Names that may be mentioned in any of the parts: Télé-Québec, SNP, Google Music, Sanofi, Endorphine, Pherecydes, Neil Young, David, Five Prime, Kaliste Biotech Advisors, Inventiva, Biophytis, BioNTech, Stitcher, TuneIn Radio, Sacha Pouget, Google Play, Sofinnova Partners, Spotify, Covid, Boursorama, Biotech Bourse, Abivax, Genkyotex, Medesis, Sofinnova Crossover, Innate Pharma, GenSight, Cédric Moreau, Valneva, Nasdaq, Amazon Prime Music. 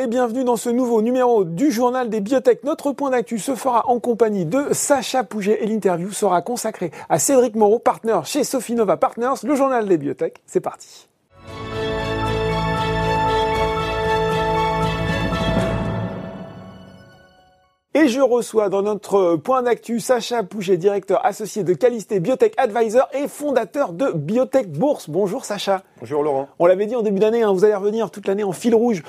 et bienvenue dans ce nouveau numéro du Journal des Biotech. Notre point d'actu se fera en compagnie de Sacha Pouget et l'interview sera consacrée à Cédric Moreau, partenaire chez Sofinnova Partners, le Journal des Biotech. C'est parti. Et je reçois dans notre point d'actu Sacha Pouget, directeur associé de Kaliste Biotech Advisors et fondateur de Biotech Bourse. Bonjour Sacha. Bonjour Laurent. On l'avait dit en début d'année, vous allez revenir toute l'année en fil rouge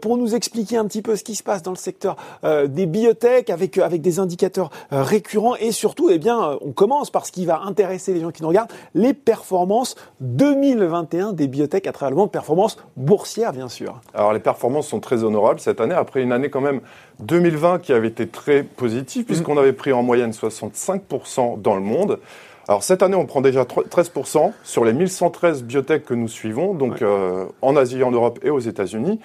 pour nous expliquer un petit peu ce qui se passe dans le secteur des biotech avec des indicateurs récurrents et surtout, on commence par ce qui va intéresser les gens qui nous regardent, les performances 2021 des biotech à travers le monde, performances boursières bien sûr. Alors les performances sont très honorables cette année, après une année quand même 2020 qui avait été très positif puisqu'on avait pris en moyenne 65% dans le monde. Alors cette année, on prend déjà 13% sur les 1113 biotech que nous suivons, donc en Asie, en Europe et aux États-Unis.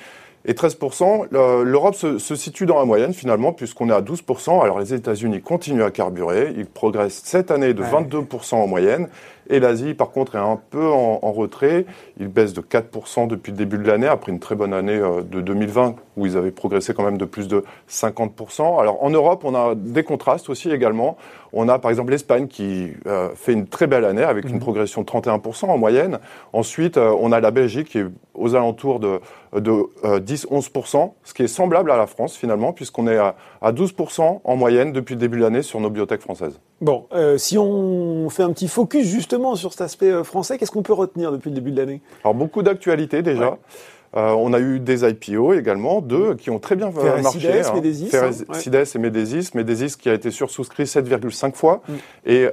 Et 13%, l'Europe se situe dans la moyenne finalement puisqu'on est à 12%. Alors les États-Unis continuent à carburer, ils progressent cette année de 22% en moyenne. Et l'Asie, par contre, est un peu en retrait. Ils baissent de 4% depuis le début de l'année, après une très bonne année de 2020, où ils avaient progressé quand même de plus de 50%. Alors, en Europe, on a des contrastes aussi également. On a, par exemple, l'Espagne qui fait une très belle année, avec une progression de 31% en moyenne. Ensuite, on a la Belgique qui est aux alentours de 10-11%, ce qui est semblable à la France, finalement, puisqu'on est à 12% en moyenne depuis le début de l'année sur nos biotech françaises. Bon, si on fait un petit focus justement sur cet aspect français, qu'est-ce qu'on peut retenir depuis le début de l'année? Alors beaucoup d'actualités déjà. Ouais. On a eu des IPO également, deux qui ont très bien marché. Pherecydes et Medesis. Medesis qui a été sursouscrit 7,5 fois et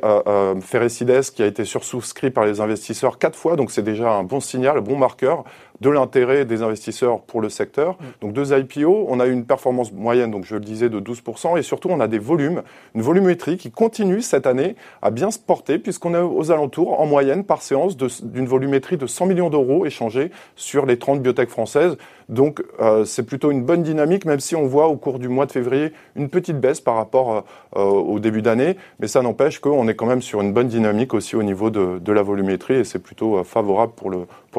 Pherecydes qui a été sursouscrit par les investisseurs 4 fois. Donc c'est déjà un bon signal, un bon marqueur de l'intérêt des investisseurs pour le secteur. Donc deux IPO, on a eu une performance moyenne, donc je le disais, de 12%, et surtout on a des volumes, une volumétrie qui continue cette année à bien se porter, puisqu'on est aux alentours, en moyenne, par séance, d'une volumétrie de 100 millions d'euros échangés sur les 30 biotech françaises. Donc c'est plutôt une bonne dynamique, même si on voit au cours du mois de février une petite baisse par rapport au début d'année, mais ça n'empêche qu'on est quand même sur une bonne dynamique aussi au niveau de la volumétrie, et c'est plutôt favorable pour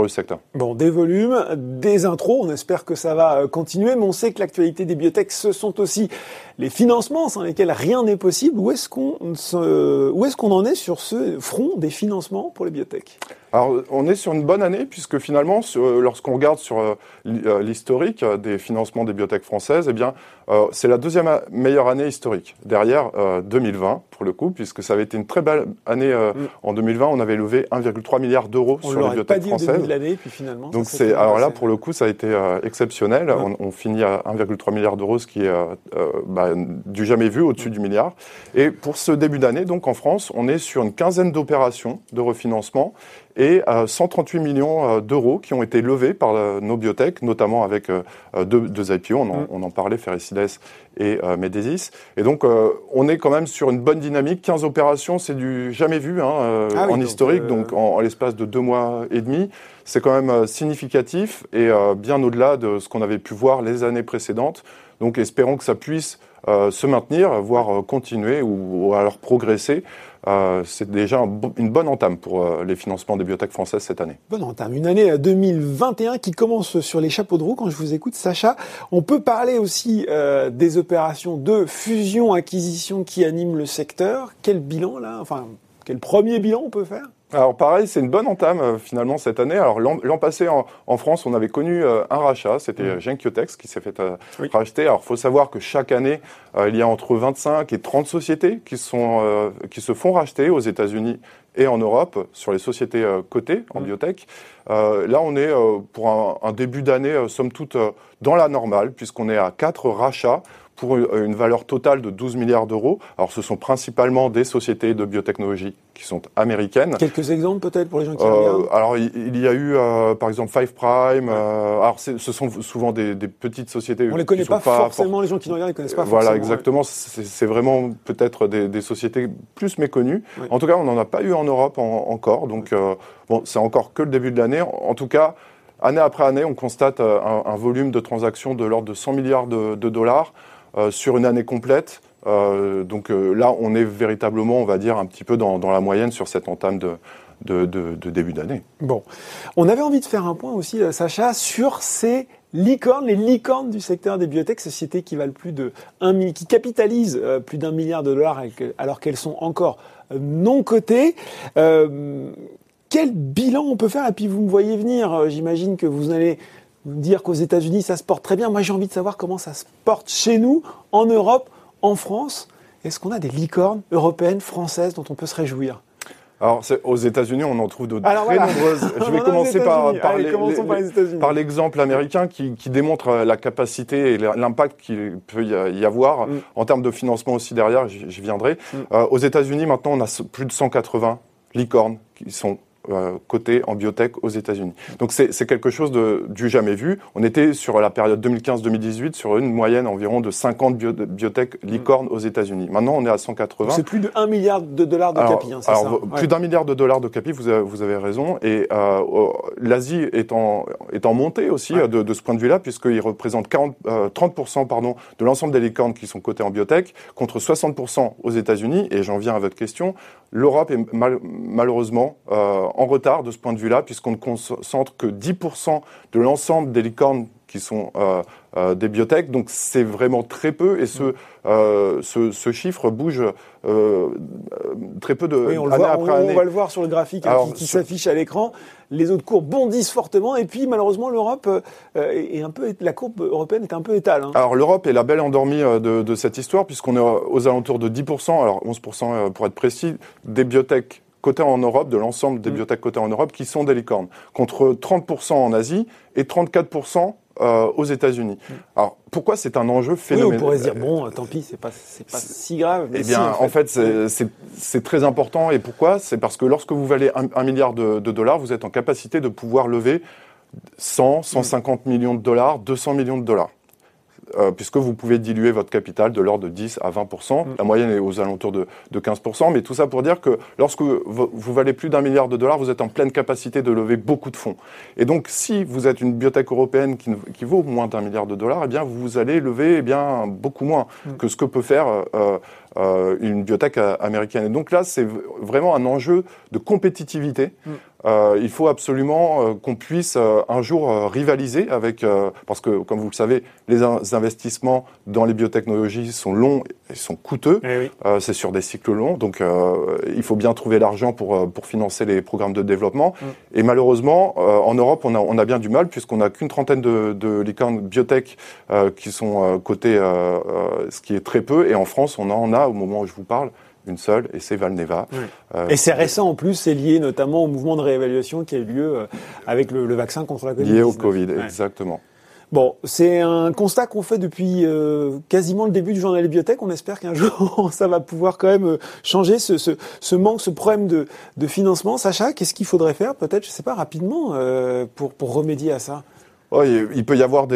le secteur. Bon, des volumes, des intros, on espère que ça va continuer, mais on sait que l'actualité des biotech, ce sont aussi les financements sans lesquels rien n'est possible. Où est-ce qu'on en est sur ce front des financements pour les biotech? Alors, on est sur une bonne année, puisque finalement, lorsqu'on regarde sur l'historique des financements des biotech françaises, c'est la deuxième meilleure année historique, derrière 2020, pour le coup, puisque ça avait été une très belle année en 2020. On avait levé 1,3 milliard d'euros sur les biotech françaises. L'année, puis finalement, donc c'est alors là pour le coup ça a été exceptionnel. Ouais. On finit à 1,3 milliard d'euros, ce qui est du jamais vu, au-dessus du milliard. Et pour ce début d'année, donc en France, on est sur une quinzaine d'opérations de refinancement et 138 millions d'euros qui ont été levés par nos biotech, notamment avec deux IPO, on en parlait, Pherecydes et Medesis. Et donc on est quand même sur une bonne dynamique. 15 opérations, c'est du jamais vu historique, donc en l'espace de 2 mois et demi. C'est quand même significatif et bien au-delà de ce qu'on avait pu voir les années précédentes. Donc espérons que ça puisse se maintenir, voire continuer ou alors progresser. C'est déjà une bonne entame pour les financements des biotech françaises cette année. Bonne entame, une année 2021 qui commence sur les chapeaux de roue. Quand je vous écoute, Sacha, on peut parler aussi des opérations de fusion-acquisition qui animent le secteur. Quel bilan là, quel premier bilan on peut faire? Alors pareil, c'est une bonne entame finalement cette année. Alors l'an passé en France, on avait connu un rachat, c'était Genkyotex qui s'est fait racheter. Alors il faut savoir que chaque année, il y a entre 25 et 30 sociétés qui se font racheter aux États-Unis et en Europe sur les sociétés cotées en biotech. Là, on est pour un début d'année somme toute dans la normale, puisqu'on est à 4 rachats pour une valeur totale de 12 milliards d'euros. Alors, ce sont principalement des sociétés de biotechnologie qui sont américaines. Quelques exemples, peut-être, pour les gens qui regardent. Alors, il y a eu, par exemple, Five Prime. Ce sont souvent des petites sociétés. On ne les connaît pas forcément, les gens qui nous regardent, ils ne connaissent pas forcément. Voilà, exactement. Ouais. C'est vraiment peut-être des sociétés plus méconnues. Ouais. En tout cas, on n'en a pas eu en Europe encore. Donc, c'est encore que le début de l'année. En tout cas, année après année, on constate un volume de transactions de l'ordre de 100 milliards de dollars. Sur une année complète, là on est véritablement, on va dire, un petit peu dans la moyenne sur cette entame de début d'année. Bon, on avait envie de faire un point aussi, Sacha, sur ces licornes, les licornes du secteur des biotech, sociétés qui valent plus de 1 milliard, qui capitalisent plus d'$1 billion alors qu'elles sont encore non cotées. Quel bilan on peut faire? Et puis vous me voyez venir, j'imagine que vous allez me dire qu'aux États-Unis ça se porte très bien. Moi j'ai envie de savoir comment ça se porte chez nous, en Europe, en France. Est-ce qu'on a des licornes européennes, françaises dont on peut se réjouir? Alors, aux États-Unis, on en trouve de nombreuses. Je vais commencer par l'exemple américain qui démontre la capacité et l'impact qu'il peut y avoir en termes de financement aussi derrière, j'y viendrai. Aux États-Unis, maintenant, on a plus de 180 licornes qui sont cotées en biotech aux États-Unis. Donc, c'est quelque chose du jamais vu. On était sur la période 2015-2018 sur une moyenne environ de 50 biotech licornes aux États-Unis. Maintenant, on est à 180. Donc c'est plus de $1 billion de capi, hein, c'est ça? Plus d'$1 billion de capi, vous avez raison. Et l'Asie est en montée aussi de ce point de vue-là, puisqu'il représente 30% de l'ensemble des licornes qui sont cotées en biotech, contre 60% aux États-Unis. Et j'en viens à votre question. L'Europe est malheureusement en retard de ce point de vue-là, puisqu'on ne concentre que 10% de l'ensemble des licornes qui sont des biotech. Donc c'est vraiment très peu, et ce chiffre bouge très peu année après année. On va le voir sur le graphique qui s'affiche à l'écran. Les autres courbes bondissent fortement, et puis malheureusement l'Europe la courbe européenne est un peu étale. Hein. Alors l'Europe est la belle endormie de cette histoire, puisqu'on est aux alentours de 10%, alors 11% pour être précis, des biotech cotées en Europe, de l'ensemble des biotech cotées en Europe, qui sont des licornes, contre 30% en Asie et 34% aux États-Unis. Alors pourquoi c'est un enjeu phénoménal? On pourrait se dire bon, tant pis, c'est pas si grave. Mais en fait, c'est très important. Et pourquoi? C'est parce que lorsque vous valez $1 billion, vous êtes en capacité de pouvoir lever 100, 150 millions de dollars, 200 millions de dollars. Puisque vous pouvez diluer votre capital de l'ordre de 10 à 20%. La moyenne est aux alentours de 15%. Mais tout ça pour dire que lorsque vous valez plus $1 billion, vous êtes en pleine capacité de lever beaucoup de fonds. Et donc, si vous êtes une biotech européenne qui vaut moins $1 billion, eh bien, vous allez lever beaucoup moins que ce que peut faire une biotech américaine. Et donc là, c'est vraiment un enjeu de compétitivité. Il faut absolument qu'on puisse un jour rivaliser avec... parce que, comme vous le savez, les investissements dans les biotechnologies sont longs et sont coûteux. Et c'est sur des cycles longs. Donc, il faut bien trouver l'argent pour financer les programmes de développement. Et malheureusement, en Europe, on a bien du mal, puisqu'on n'a qu'une trentaine de licornes biotech qui sont cotées, ce qui est très peu. Et en France, on en a, au moment où je vous parle, une seule, et c'est Valneva. Et c'est récent en plus, c'est lié notamment au mouvement de réévaluation qui a eu lieu avec le vaccin contre la Covid-19. Lié au Covid, exactement. Bon, c'est un constat qu'on fait depuis quasiment le début du journal des biotech. On espère qu'un jour, ça va pouvoir quand même changer ce manque, ce problème de financement. Sacha, qu'est-ce qu'il faudrait faire peut-être, je ne sais pas, rapidement pour remédier à ça? Oh, il peut y avoir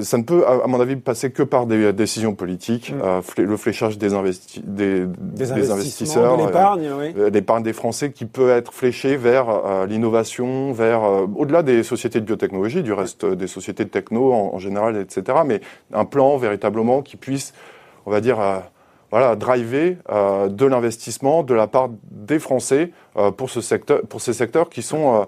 ça ne peut, à mon avis, passer que par des décisions politiques, le fléchage des investisseurs, de l'épargne des Français, qui peut être fléchée vers l'innovation, vers au-delà des sociétés de biotechnologie, du reste des sociétés de techno en général, etc. Mais un plan véritablement qui puisse, on va dire, driver de l'investissement de la part des Français pour ces secteurs qui sont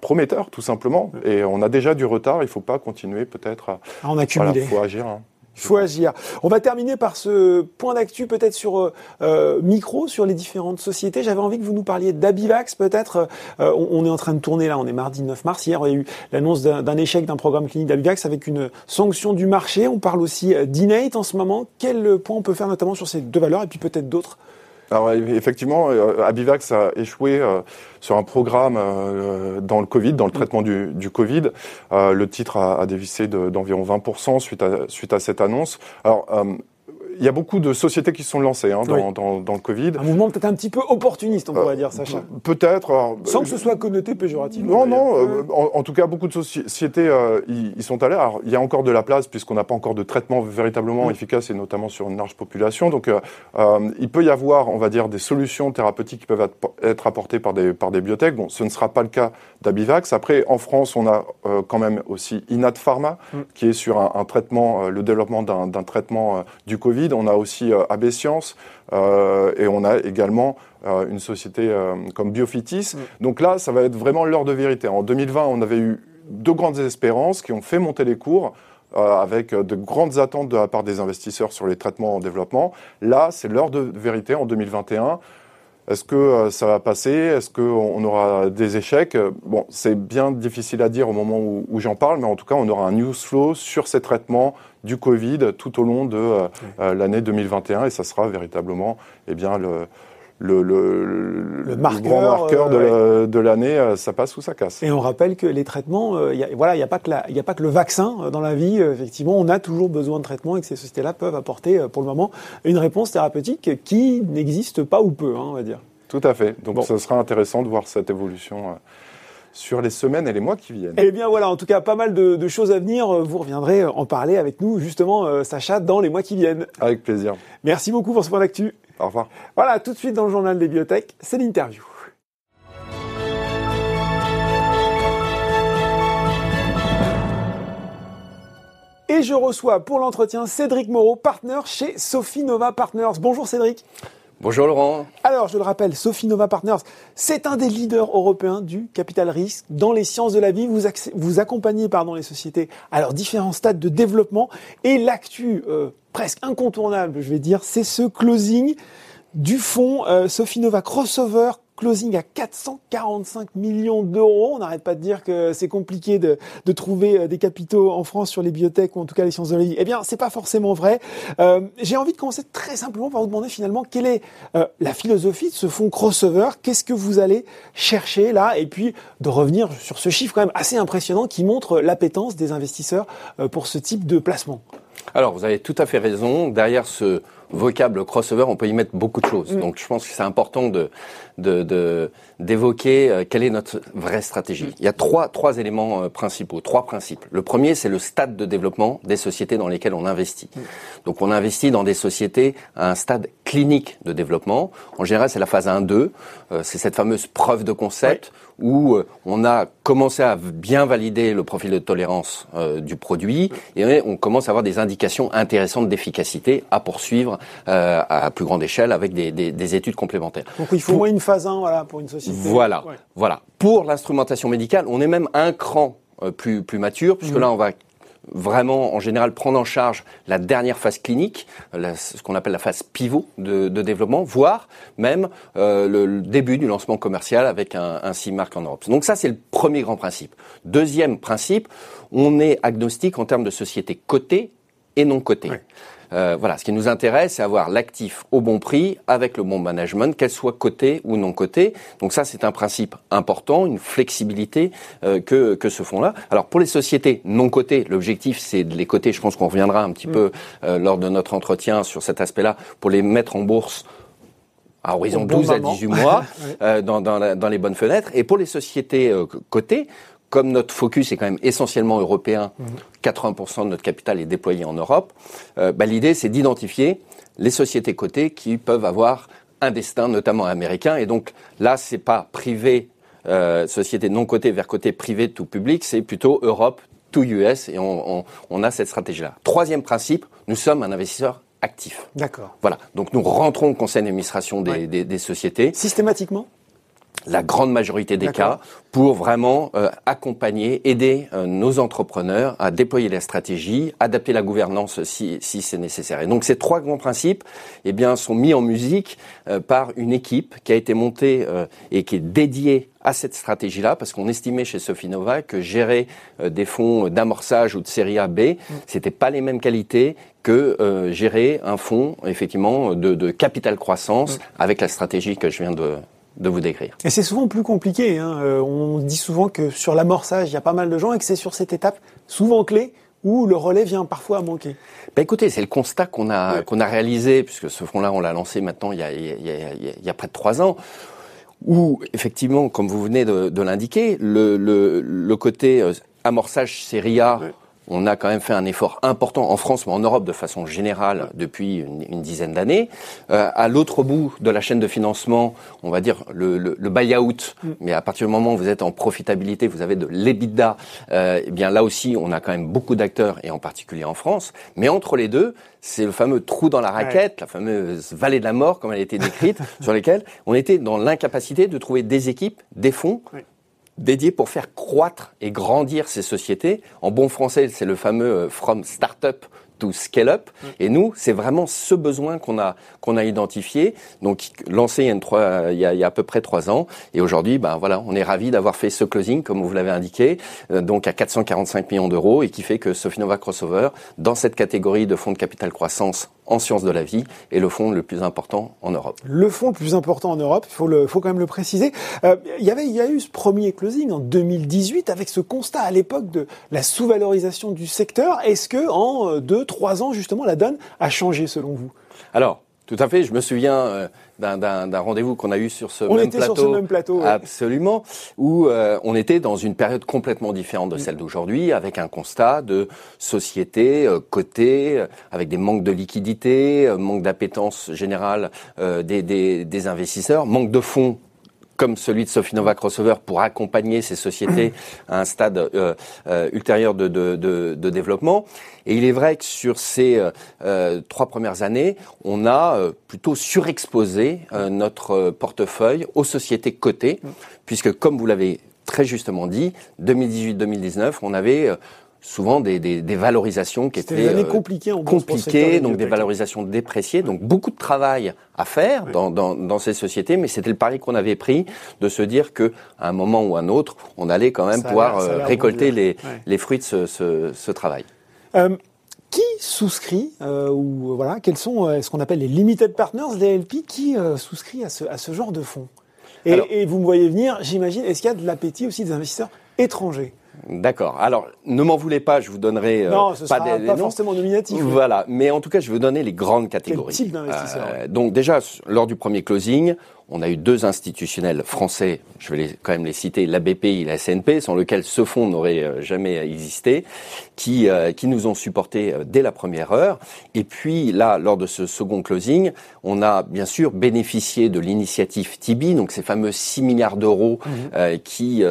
prometteur, tout simplement. Et on a déjà du retard, il ne faut pas continuer peut-être à... On a cumulé. Il faut agir. Il faut agir. On va terminer par ce point d'actu, peut-être sur micro, sur les différentes sociétés. J'avais envie que vous nous parliez d'Abivax, peut-être. On est en train de tourner, là, on est mardi 9 mars. Hier, il y a eu l'annonce d'un échec d'un programme clinique d'Abivax avec une sanction du marché. On parle aussi d'Innate en ce moment. Quel point on peut faire, notamment sur ces deux valeurs, et puis peut-être d'autres? Alors effectivement, Abivax a échoué sur un programme dans le Covid, dans le traitement du Covid. Le titre a dévissé d'environ 20% suite à cette annonce. Alors il y a beaucoup de sociétés qui se sont lancées dans le Covid. Un mouvement peut-être un petit peu opportuniste, on pourrait dire, Sacha. Peut-être. Sans que ce soit connoté péjoratif. Non. En tout cas, beaucoup de sociétés y sont allées. Alors, il y a encore de la place, puisqu'on n'a pas encore de traitement véritablement efficace, et notamment sur une large population. Donc, il peut y avoir, on va dire, des solutions thérapeutiques qui peuvent être apportées par des biotech. Bon, ce ne sera pas le cas d'Abivax. Après, en France, on a quand même aussi Innate Pharma, qui est sur un traitement, le développement d'un traitement du Covid. On a aussi AB Science et on a également une société comme Biophytis. Donc là, ça va être vraiment l'heure de vérité. En 2020, on avait eu deux grandes espérances qui ont fait monter les cours. avec de grandes attentes de la part des investisseurs sur les traitements en développement. Là, c'est l'heure de vérité en 2021. Est-ce que ça va passer ? Est-ce qu'on aura des échecs ? Bon, c'est bien difficile à dire au moment où j'en parle, mais en tout cas, on aura un news flow sur ces traitements du Covid tout au long de l'année 2021, et ça sera véritablement le grand marqueur de l'année, ça passe ou ça casse. Et on rappelle que les traitements, il n'y a pas que le vaccin dans la vie. Effectivement, on a toujours besoin de traitements et que ces sociétés-là peuvent apporter, pour le moment, une réponse thérapeutique qui n'existe pas ou peu, on va dire. Tout à fait. Donc, ce sera intéressant de voir cette évolution sur les semaines et les mois qui viennent. Eh bien voilà, en tout cas, pas mal de choses à venir. Vous reviendrez en parler avec nous, justement, Sacha, dans les mois qui viennent. Avec plaisir. Merci beaucoup pour ce point d'actu. Au revoir. Voilà, tout de suite dans le journal des biotech, c'est l'interview. Et je reçois pour l'entretien Cédric Moreau, partner chez Sofinnova Partners. Bonjour Cédric. Bonjour Laurent. Alors, je le rappelle, Sofinnova Partners, c'est un des leaders européens du capital risque dans les sciences de la vie. Vous accompagnez les sociétés à leurs différents stades de développement. Et l'actu presque incontournable, je vais dire, c'est ce closing du fonds Sofinnova Crossover, closing à 445 millions d'euros. On n'arrête pas de dire que c'est compliqué de trouver des capitaux en France sur les biotech ou en tout cas les sciences de la vie. Eh bien, c'est pas forcément vrai. J'ai envie de commencer très simplement par vous demander finalement quelle est la philosophie de ce fonds crossover. Qu'est-ce que vous allez chercher là ? Et puis de revenir sur ce chiffre quand même assez impressionnant qui montre l'appétence des investisseurs pour ce type de placement. Alors, vous avez tout à fait raison. Derrière ce vocable crossover, on peut y mettre beaucoup de choses. Donc, je pense que c'est important d'évoquer quelle est notre vraie stratégie. Il y a trois éléments principaux, trois principes. Le premier, c'est le stade de développement des sociétés dans lesquelles on investit. Donc, on investit dans des sociétés à un stade clinique de développement. En général, c'est la phase 1-2. C'est cette fameuse preuve de concept où on a commencé à bien valider le profil de tolérance du produit et on commence à avoir des indications intéressantes d'efficacité à poursuivre à plus grande échelle avec des études complémentaires. Donc il faut au moins une phase 1 pour une société. Voilà, ouais. Voilà. Pour l'instrumentation médicale, on est même un cran plus mature puisque là on va vraiment, en général, prendre en charge la dernière phase clinique, ce qu'on appelle la phase pivot de développement, voire même le début du lancement commercial avec un CE-mark en Europe. Donc ça, c'est le premier grand principe. Deuxième principe, on est agnostique en termes de sociétés cotées et non cotées. Ouais. Voilà, ce qui nous intéresse, c'est avoir l'actif au bon prix, avec le bon management, qu'elle soit cotée ou non cotée. Donc ça, c'est un principe important, une flexibilité que ce fonds-là. Alors pour les sociétés non cotées, l'objectif, c'est de les coter. Je pense qu'on reviendra un petit peu lors de notre entretien sur cet aspect-là pour les mettre en bourse à horizon 12 à 18 mois dans les bonnes fenêtres. Et pour les sociétés cotées, comme notre focus est quand même essentiellement européen, 80% de notre capital est déployé en Europe, l'idée, c'est d'identifier les sociétés cotées qui peuvent avoir un destin, notamment américain. Et donc là, c'est pas privé, société non cotée vers côté privé tout public, c'est plutôt Europe tout US et on a cette stratégie-là. Troisième principe, nous sommes un investisseur actif. D'accord. Voilà, donc nous rentrons au conseil d'administration des sociétés. Systématiquement ? La grande majorité des cas, pour vraiment accompagner, aider nos entrepreneurs à déployer la stratégie, adapter la gouvernance si c'est nécessaire. Et donc ces trois grands principes, eh bien, sont mis en musique par une équipe qui a été montée et qui est dédiée à cette stratégie-là, parce qu'on estimait chez Sofinnova que gérer des fonds d'amorçage ou de série AB, c'était pas les mêmes qualités que gérer un fonds effectivement de capital croissance avec la stratégie que je viens de vous décrire. Et c'est souvent plus compliqué. On dit souvent que sur l'amorçage, il y a pas mal de gens et que c'est sur cette étape souvent clé où le relais vient parfois à manquer. Écoutez, c'est le constat qu'on a réalisé, puisque ce fonds-là, on l'a lancé maintenant il y a près de 3 ans, où effectivement, comme vous venez de l'indiquer, le côté amorçage série A, on a quand même fait un effort important en France, mais en Europe de façon générale depuis une dizaine d'années. À l'autre bout de la chaîne de financement, on va dire le buy-out, mais à partir du moment où vous êtes en profitabilité, vous avez de l'EBITDA, eh bien là aussi, on a quand même beaucoup d'acteurs, et en particulier en France. Mais entre les deux, c'est le fameux trou dans la raquette, la fameuse vallée de la mort, comme elle a été décrite, sur laquelle on était dans l'incapacité de trouver des équipes, des fonds, dédié pour faire croître et grandir ces sociétés. En bon français, c'est le fameux « from startup » to scale up. Et nous, c'est vraiment ce besoin qu'on a identifié. Donc, lancé il y a à peu près 3 ans. Et aujourd'hui, on est ravis d'avoir fait ce closing, comme vous l'avez indiqué, donc à 445 millions d'euros et qui fait que Sofinnova Crossover, dans cette catégorie de fonds de capital croissance en sciences de la vie, est le fonds le plus important en Europe. Le fonds le plus important en Europe, il faut quand même le préciser. Il y a eu ce premier closing en 2018 avec ce constat à l'époque de la sous-valorisation du secteur. Est-ce que en 2-3 ans, justement, la donne a changé, selon vous? Alors, tout à fait. Je me souviens d'un rendez-vous qu'on a eu sur ce même plateau. Ouais. Absolument. Où on était dans une période complètement différente de celle d'aujourd'hui, avec un constat de société cotée, avec des manques de liquidité, manque d'appétence générale des investisseurs, manque de fonds comme celui de Sofinnova Crossover pour accompagner ces sociétés à un stade ultérieur de développement. Et il est vrai que sur ces 3 premières années, on a plutôt surexposé notre portefeuille aux sociétés cotées, puisque comme vous l'avez très justement dit, 2018-2019, on avait souvent des valorisations qui étaient compliquées, donc des valorisations dépressiées, donc beaucoup de travail à faire dans ces sociétés, mais c'était le pari qu'on avait pris de se dire que à un moment ou un autre, on allait quand même pouvoir récolter les fruits de ce travail. Qui souscrit quels sont ce qu'on appelle les limited partners, les LP, qui souscrit à ce genre de fonds? Et vous me voyez venir, j'imagine, est-ce qu'il y a de l'appétit aussi des investisseurs étrangers? D'accord. Alors, ne m'en voulez pas, je vous donnerai pas forcément nominatif. Voilà. Mais en tout cas, je vais vous donner les grandes catégories. Quel type d'investisseurs? Donc déjà, lors du premier closing, on a eu 2 institutionnels français, je vais quand même les citer, l'ABPI et la SNP, sans lequel ce fonds n'aurait jamais existé, qui nous ont supportés dès la première heure. Et puis là, lors de ce second closing, on a bien sûr bénéficié de l'initiative Tibi, donc ces fameux 6 milliards d'euros qui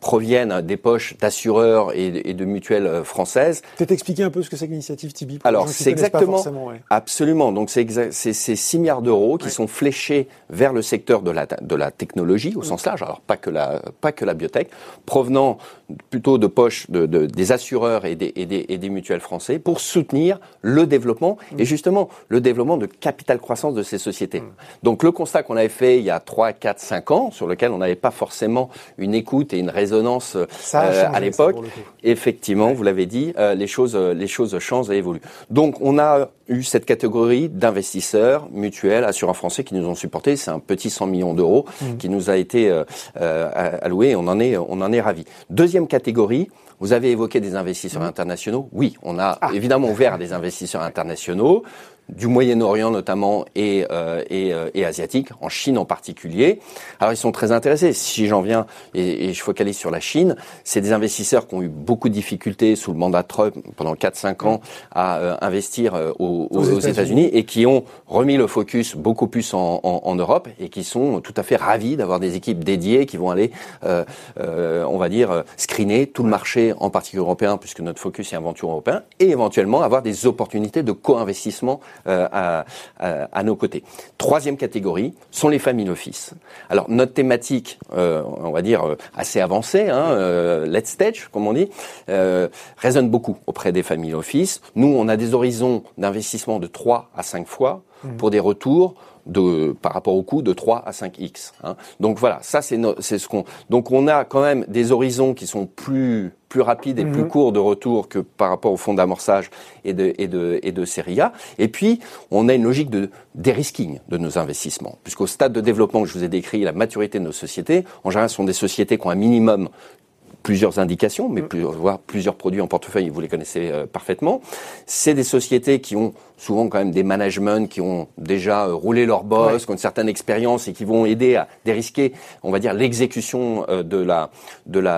proviennent des poches d'assureurs et de mutuelles françaises. Peut-être expliquer un peu ce que c'est que l'initiative Tibi. Alors c'est exactement, absolument, donc c'est ces 6 milliards d'euros qui sont fléchés vers le secteur de la technologie au sens large, alors pas que la biotech, provenant plutôt de poches des assureurs et des mutuelles français pour soutenir le développement et justement le développement de capital croissance de ces sociétés. Donc le constat qu'on avait fait il y a 3, 4, 5 ans, sur lequel on n'avait pas forcément une écoute et une résonance à l'époque, effectivement, vous l'avez dit, les choses changent et évoluent. Donc on a eu cette catégorie d'investisseurs, mutuels, assureurs français qui nous ont supportés, c'est un petit 100 millions d'euros qui nous a été alloué et on en est ravis. Deuxième catégorie, vous avez évoqué des investisseurs internationaux. Oui, on a évidemment ouvert à des investisseurs internationaux, du Moyen-Orient notamment et asiatique, en Chine en particulier. Alors ils sont très intéressés. Si j'en viens et je focalise sur la Chine, c'est des investisseurs qui ont eu beaucoup de difficultés sous le mandat de Trump pendant 4-5 ans à investir aux États-Unis et qui ont remis le focus beaucoup plus en Europe et qui sont tout à fait ravis d'avoir des équipes dédiées qui vont aller, on va dire, screener tout le marché en particulier européen puisque notre focus est aventure européen et éventuellement avoir des opportunités de co-investissement à nos côtés. Troisième catégorie sont les family office. Alors notre thématique, on va dire assez avancée, late stage comme on dit, résonne beaucoup auprès des family office. Nous, on a des horizons d'investissement de 3 à 5 fois pour des retours par rapport au coût de 3 à 5x. Donc voilà, ça c'est ce qu'on. Donc on a quand même des horizons qui sont plus rapides et plus courts de retour que par rapport au fonds d'amorçage et de série A. Et puis on a une logique de dérisking de nos investissements, puisqu'au stade de développement que je vous ai décrit, la maturité de nos sociétés, en général, ce sont des sociétés qui ont un minimum plusieurs indications, mais voire plusieurs produits en portefeuille, vous les connaissez parfaitement. C'est des sociétés qui ont souvent quand même des managements qui ont déjà roulé leur bosse, qui ont une certaine expérience et qui vont aider à dérisquer, on va dire, l'exécution de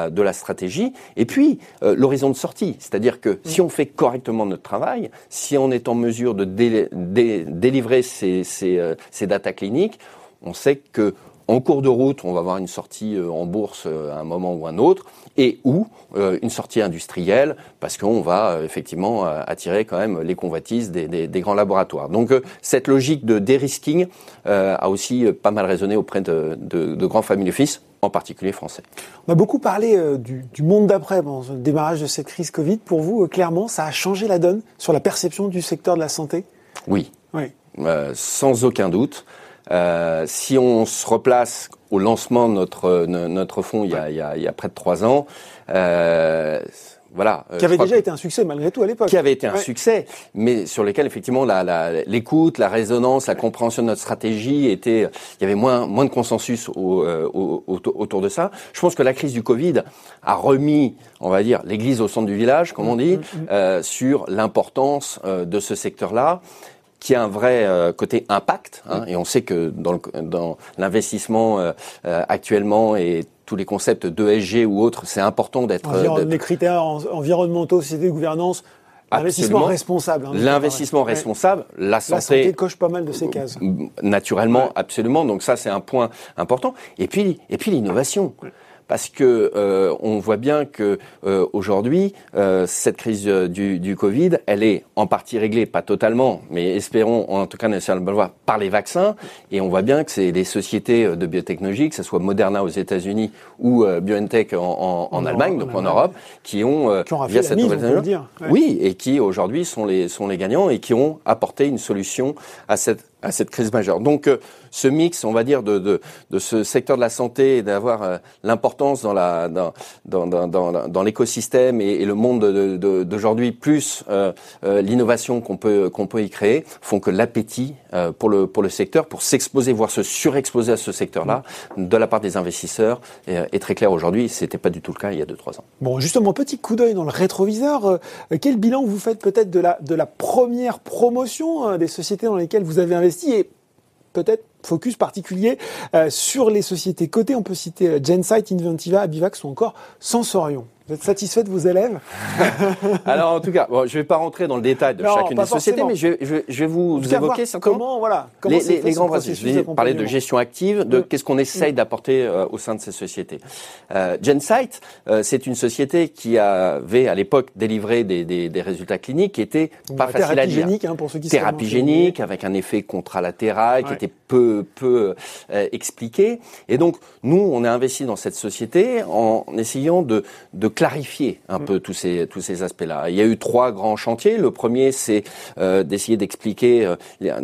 la stratégie. Et puis, l'horizon de sortie, c'est-à-dire que si on fait correctement notre travail, si on est en mesure de délivrer ces data cliniques, on sait que en cours de route, on va avoir une sortie en bourse à un moment ou un autre, et ou une sortie industrielle, parce qu'on va effectivement attirer quand même les convoitises des grands laboratoires. Donc cette logique de dérisking a aussi pas mal résonné auprès de grands family office. en particulier français. On a beaucoup parlé du monde d'après pendant le démarrage de cette crise Covid. Pour vous, clairement, ça a changé la donne sur la perception du secteur de la santé ? Oui, oui. Sans aucun doute. Si on se replace au lancement de notre fonds il y a près de 3 ans... Voilà, qui avait déjà été un succès malgré tout à l'époque. Qui avait été un succès, mais sur lequel effectivement l'écoute, la résonance, la compréhension de notre stratégie était... Il y avait moins de consensus autour de ça. Je pense que la crise du Covid a remis, on va dire, l'église au centre du village, comme on dit, sur l'importance de ce secteur-là, qui a un vrai côté impact. Et on sait que dans l'investissement actuellement et tous les concepts d'ESG ou autres, c'est important d'être... Les critères environnementaux, société de gouvernance, l'investissement responsable. L'investissement responsable, la santé coche pas mal de ces cases. Naturellement, absolument. Donc ça, c'est un point important. Et puis l'innovation. Parce que on voit bien que aujourd'hui cette crise du Covid, elle est en partie réglée, pas totalement, mais espérons en tout cas par les vaccins. Et on voit bien que c'est les sociétés de biotechnologie, que ce soit Moderna aux États-Unis ou BioNTech en Allemagne, donc en Europe, qui ont via cette nouvelle technologie, et qui aujourd'hui sont les gagnants et qui ont apporté une solution à cette crise majeure. Donc ce mix, on va dire, de ce secteur de la santé et d'avoir l'importance dans l'écosystème et le monde d'aujourd'hui, plus l'innovation qu'on peut y créer, font que l'appétit pour le secteur, pour s'exposer, voire se surexposer à ce secteur-là, de la part des investisseurs, est très clair aujourd'hui. C'était pas du tout le cas il y a 2-3 ans. Bon, justement, petit coup d'œil dans le rétroviseur. Quel bilan vous faites peut-être de la première promotion des sociétés dans lesquelles vous avez investi? Et peut-être focus particulier sur les sociétés cotées. On peut citer GenSight, Inventiva, Abivax ou encore Sensorion. Vous êtes satisfait de vos élèves ? Alors en tout cas, bon, je ne vais pas rentrer dans le détail de chacune des sociétés, mais je vais vous évoquer comment les grands processus. Je vais parler de gestion active, de qu'est-ce qu'on essaye d'apporter au sein de ces sociétés. GenSight, c'est une société qui avait à l'époque délivré des résultats cliniques qui étaient pas faciles à dire. Thérapie génique, avec un effet contralatéral qui était peu expliqué. Et donc nous, on a investi dans cette société en essayant de clarifier un peu tous ces aspects-là. Il y a eu 3 grands chantiers. Le premier, c'est d'essayer d'expliquer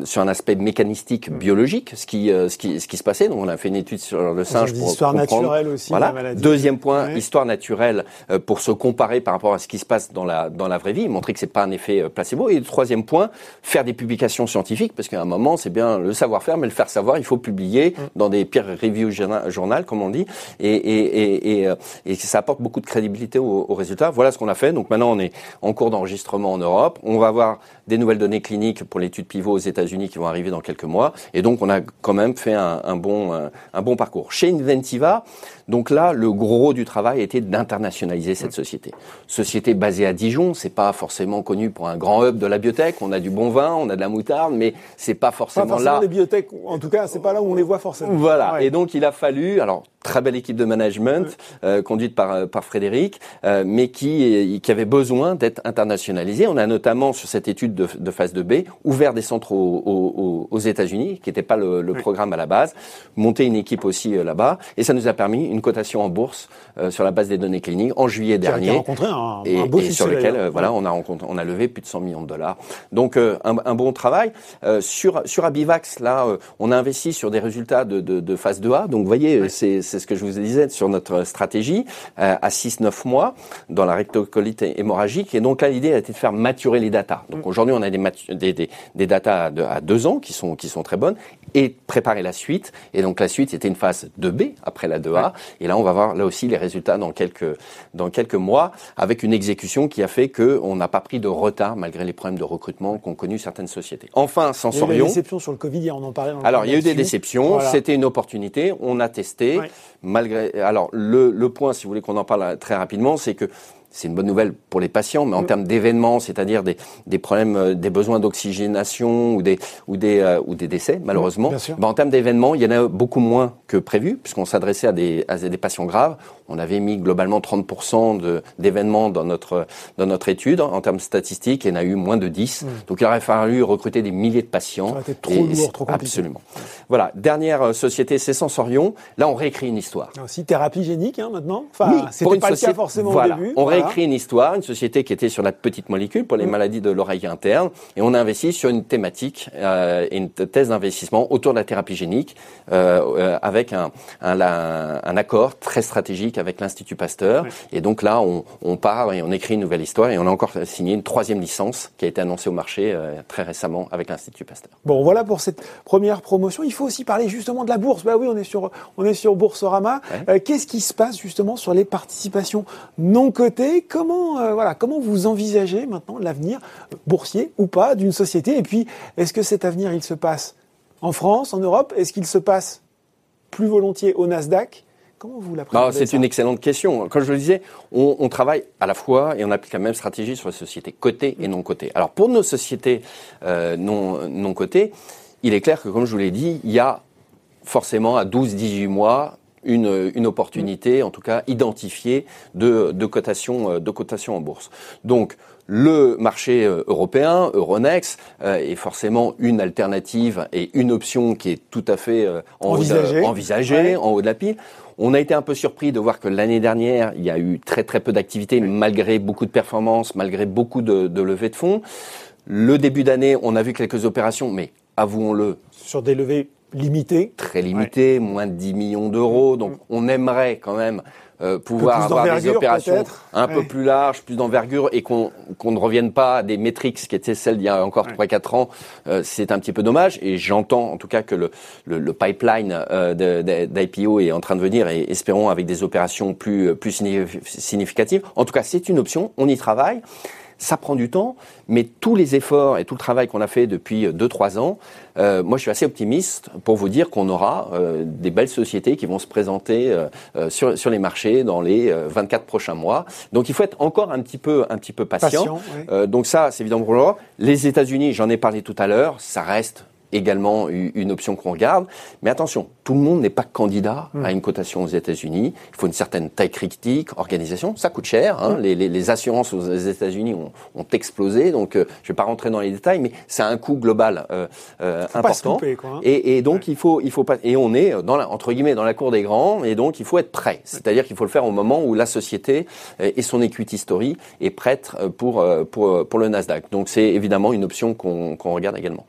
sur un aspect mécanistique biologique ce qui se passait. Donc on a fait une étude sur le singe pour histoire naturelle aussi, voilà. La maladie. Deuxième point, histoire naturelle pour se comparer par rapport à ce qui se passe dans la vraie vie, montrer que c'est pas un effet placebo. Et le troisième point, faire des publications scientifiques, parce qu'à un moment, c'est bien le savoir-faire, mais le faire savoir, il faut publier dans des peer review journal, comme on dit, et ça apporte beaucoup de crédibilité aux résultats. Voilà ce qu'on a fait. Donc maintenant, on est en cours d'enregistrement en Europe. On va avoir des nouvelles données cliniques pour l'étude pivot aux États-Unis qui vont arriver dans quelques mois. Et donc, on a quand même fait un bon parcours. Chez Inventiva, donc là, le gros du travail était d'internationaliser cette société. Société basée à Dijon, c'est pas forcément connu pour un grand hub de la biotech. On a du bon vin, on a de la moutarde, mais c'est pas forcément là. Les biotech, en tout cas, c'est pas là où on les voit forcément. Voilà. Ouais. Et donc, il a fallu, alors, très belle équipe de management, conduite par Frédéric, mais qui avait besoin d'être internationalisée. On a notamment, sur cette étude de phase 2B, ouvert des centres aux États-Unis, qui n'était pas le programme à la base, monté une équipe aussi là-bas, et ça nous a permis une cotation en bourse sur la base des données cliniques en juillet dernier. On a rencontré un beau succès. Et sur lequel, voilà, on a levé plus de 100 millions de dollars. Donc, un bon travail. Sur Abivax, là, on a investi sur des résultats de phase 2A. Donc, vous voyez, c'est ce que je vous disais sur notre stratégie à 6-9 mois dans la rectocolite hémorragique. Et donc là, l'idée a été de faire maturer les datas. Donc aujourd'hui, on a des datas à 2 ans qui sont très bonnes, et préparer la suite. Et donc la suite, c'était une phase 2B après la 2A. Et là, on va voir là aussi les résultats dans quelques mois, avec une exécution qui a fait qu'on n'a pas pris de retard malgré les problèmes de recrutement qu'ont connu certaines sociétés. Enfin, Sensorion. Il y a eu des déceptions sur le Covid, on en parlait. Alors, il y a eu des déceptions. Voilà. C'était une opportunité. On a testé. Malgré, alors le point, si vous voulez qu'on en parle très rapidement, c'est que c'est une bonne nouvelle pour les patients, mais en termes d'événements, c'est-à-dire des problèmes, des besoins d'oxygénation ou des décès, malheureusement, bah, en termes d'événements, il y en a beaucoup moins que prévu, puisqu'on s'adressait à des patients graves. On avait mis globalement 30% d'événements dans notre étude en termes statistiques, et il y en a eu moins de 10. Donc il aurait fallu recruter des milliers de patients. Ça aurait été trop lourd, trop compliqué. Absolument. Voilà, dernière société, c'est Sensorion. Là, on réécrit une histoire. Aussi thérapie génique maintenant. Enfin, oui, c'était pas le cas forcément au début. On réécrit une histoire, une société qui était sur la petite molécule pour les maladies de l'oreille interne, et on a investi sur une thématique et une thèse d'investissement autour de la thérapie génique, avec un accord très stratégique avec l'Institut Pasteur. Oui. Et donc là, on part et on écrit une nouvelle histoire, et on a encore signé une 3e licence qui a été annoncée au marché très récemment avec l'Institut Pasteur. Bon, voilà pour cette première promotion. Il faut aussi parler justement de la bourse. Bah oui, on est sur Boursorama. Ouais. Qu'est-ce qui se passe justement sur les participations non cotées ? Comment vous envisagez maintenant l'avenir boursier ou pas d'une société ? Et puis, est-ce que cet avenir, il se passe en France, en Europe ? Est-ce qu'il se passe plus volontiers au Nasdaq ? Comment vous l'appréhendez ? C'est une excellente question. Comme je le disais, on travaille à la fois et on applique la même stratégie sur les sociétés cotées et non cotées. Alors pour nos sociétés non cotées, il est clair que, comme je vous l'ai dit, il y a forcément à 12-18 mois une opportunité, en tout cas identifiée, de cotation en bourse. Donc le marché européen, Euronext, est forcément une alternative et une option qui est tout à fait envisagée, en haut de la pile. On a été un peu surpris de voir que l'année dernière, il y a eu très très peu d'activité, malgré beaucoup de performances, malgré beaucoup de levées de fonds. Le début d'année, on a vu quelques opérations, mais avouons-le, sur des levées limitées. Très limitées, moins de 10 millions d'euros. Donc on aimerait quand même pouvoir avoir des opérations un peu plus larges, plus d'envergure, et qu'on ne revienne pas à des métriques qui étaient celles d'il y a encore 3-4 ans. C'est un petit peu dommage, et j'entends en tout cas que le pipeline d'IPO est en train de venir, et espérons avec des opérations plus significatives. En tout cas, c'est une option, on y travaille. Ça prend du temps, mais tous les efforts et tout le travail qu'on a fait depuis 2-3 ans, moi je suis assez optimiste pour vous dire qu'on aura des belles sociétés qui vont se présenter sur les marchés dans les 24 prochains mois. Donc il faut être encore un petit peu patient. Donc ça, c'est évidemment pour l'Europe. Les États-Unis, j'en ai parlé tout à l'heure, ça reste également une option qu'on regarde. Mais attention, tout le monde n'est pas candidat à une cotation aux États-Unis. Il faut une certaine taille critique, organisation. Ça coûte cher. Les assurances aux États-Unis ont explosé. Donc, je ne vais pas rentrer dans les détails, mais ça a un coût global important. Pas se couper, quoi, Et donc, il faut pas. Et on est entre guillemets dans la cour des grands. Et donc, il faut être prêt. C'est-à-dire qu'il faut le faire au moment où la société et son equity story est prête pour le Nasdaq. Donc, c'est évidemment une option qu'on regarde également.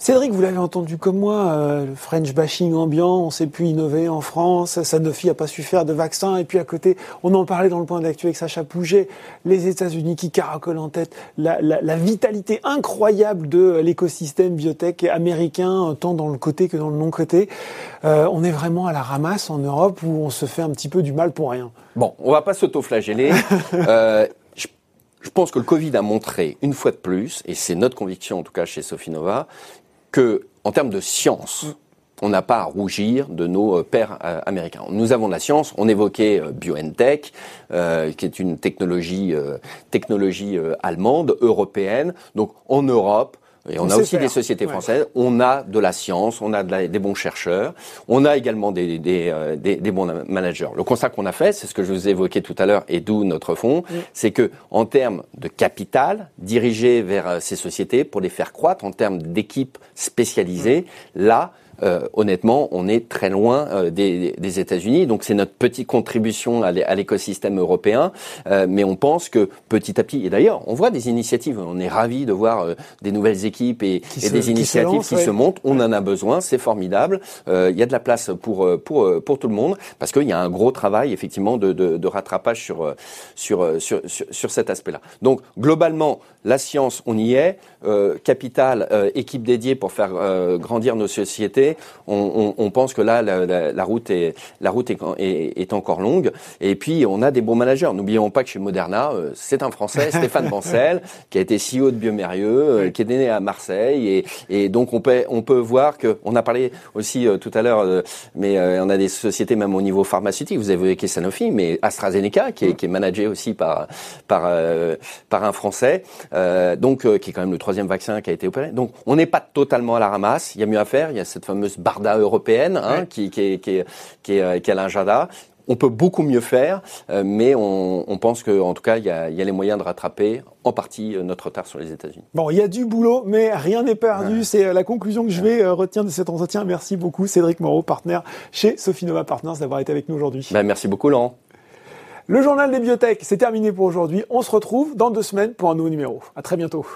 Cédric, vous l'avez entendu comme moi, le French bashing ambiant, on s'est pu innover en France, Sanofi a pas su faire de vaccin, et puis à côté, on en parlait dans le point d'actu avec Sacha Pouget, les États-Unis qui caracolent en tête, la vitalité incroyable de l'écosystème biotech américain, tant dans le côté que dans le non-côté. On est vraiment à la ramasse en Europe, où on se fait un petit peu du mal pour rien. Bon, on va pas s'auto-flageller. Je pense que le Covid a montré, une fois de plus, et c'est notre conviction en tout cas chez Sofinnova, que, en termes de science, on n'a pas à rougir de nos pairs américains. Nous avons de la science. On évoquait BioNTech, qui est une technologie allemande, européenne. Donc, en Europe, et on a aussi des sociétés françaises, on a de la science, on a des bons chercheurs, on a également des bons managers. Le constat qu'on a fait, c'est ce que je vous évoquais tout à l'heure, et d'où notre fonds, c'est que en termes de capital dirigé vers ces sociétés pour les faire croître, en termes d'équipes spécialisées, là, honnêtement, on est très loin des États-Unis, donc c'est notre petite contribution à l'écosystème européen, mais on pense que petit à petit, et d'ailleurs on voit des initiatives, on est ravis de voir des nouvelles équipes et des initiatives qui se montent, on en a besoin, c'est formidable, il y a de la place pour tout le monde, parce qu'il y a un gros travail effectivement de rattrapage sur cet aspect-là. Donc globalement, la science, on y est, capital, équipe dédiée pour faire grandir nos sociétés, arriver. On pense que là, la route est encore longue. Et puis, on a des bons managers. N'oublions pas que chez Moderna, c'est un Français, Stéphane Bancel, qui a été CEO de Biomérieux, qui est né à Marseille. Et donc, on peut voir que, on a parlé aussi tout à l'heure, mais on a des sociétés même au niveau pharmaceutique. Vous avez évoqué Sanofi, mais AstraZeneca, qui est managé aussi par un Français, donc qui est quand même le troisième vaccin qui a été opéré. Donc, on n'est pas totalement à la ramasse. Il y a mieux à faire. Il y a cette fameuse barda européenne, hein, ouais, qui est Alain Jada. On peut beaucoup mieux faire, mais on pense que, en tout cas, il y a les moyens de rattraper en partie notre retard sur les États-Unis. Bon, il y a du boulot, mais rien n'est perdu. Ouais. C'est la conclusion que je vais retenir de cet entretien. Merci beaucoup, Cédric Moreau, partenaire chez Sofinnova Partners, d'avoir été avec nous aujourd'hui. Ben, merci beaucoup, Laurent. Le journal des biotech, c'est terminé pour aujourd'hui. On se retrouve dans 2 semaines pour un nouveau numéro. À très bientôt.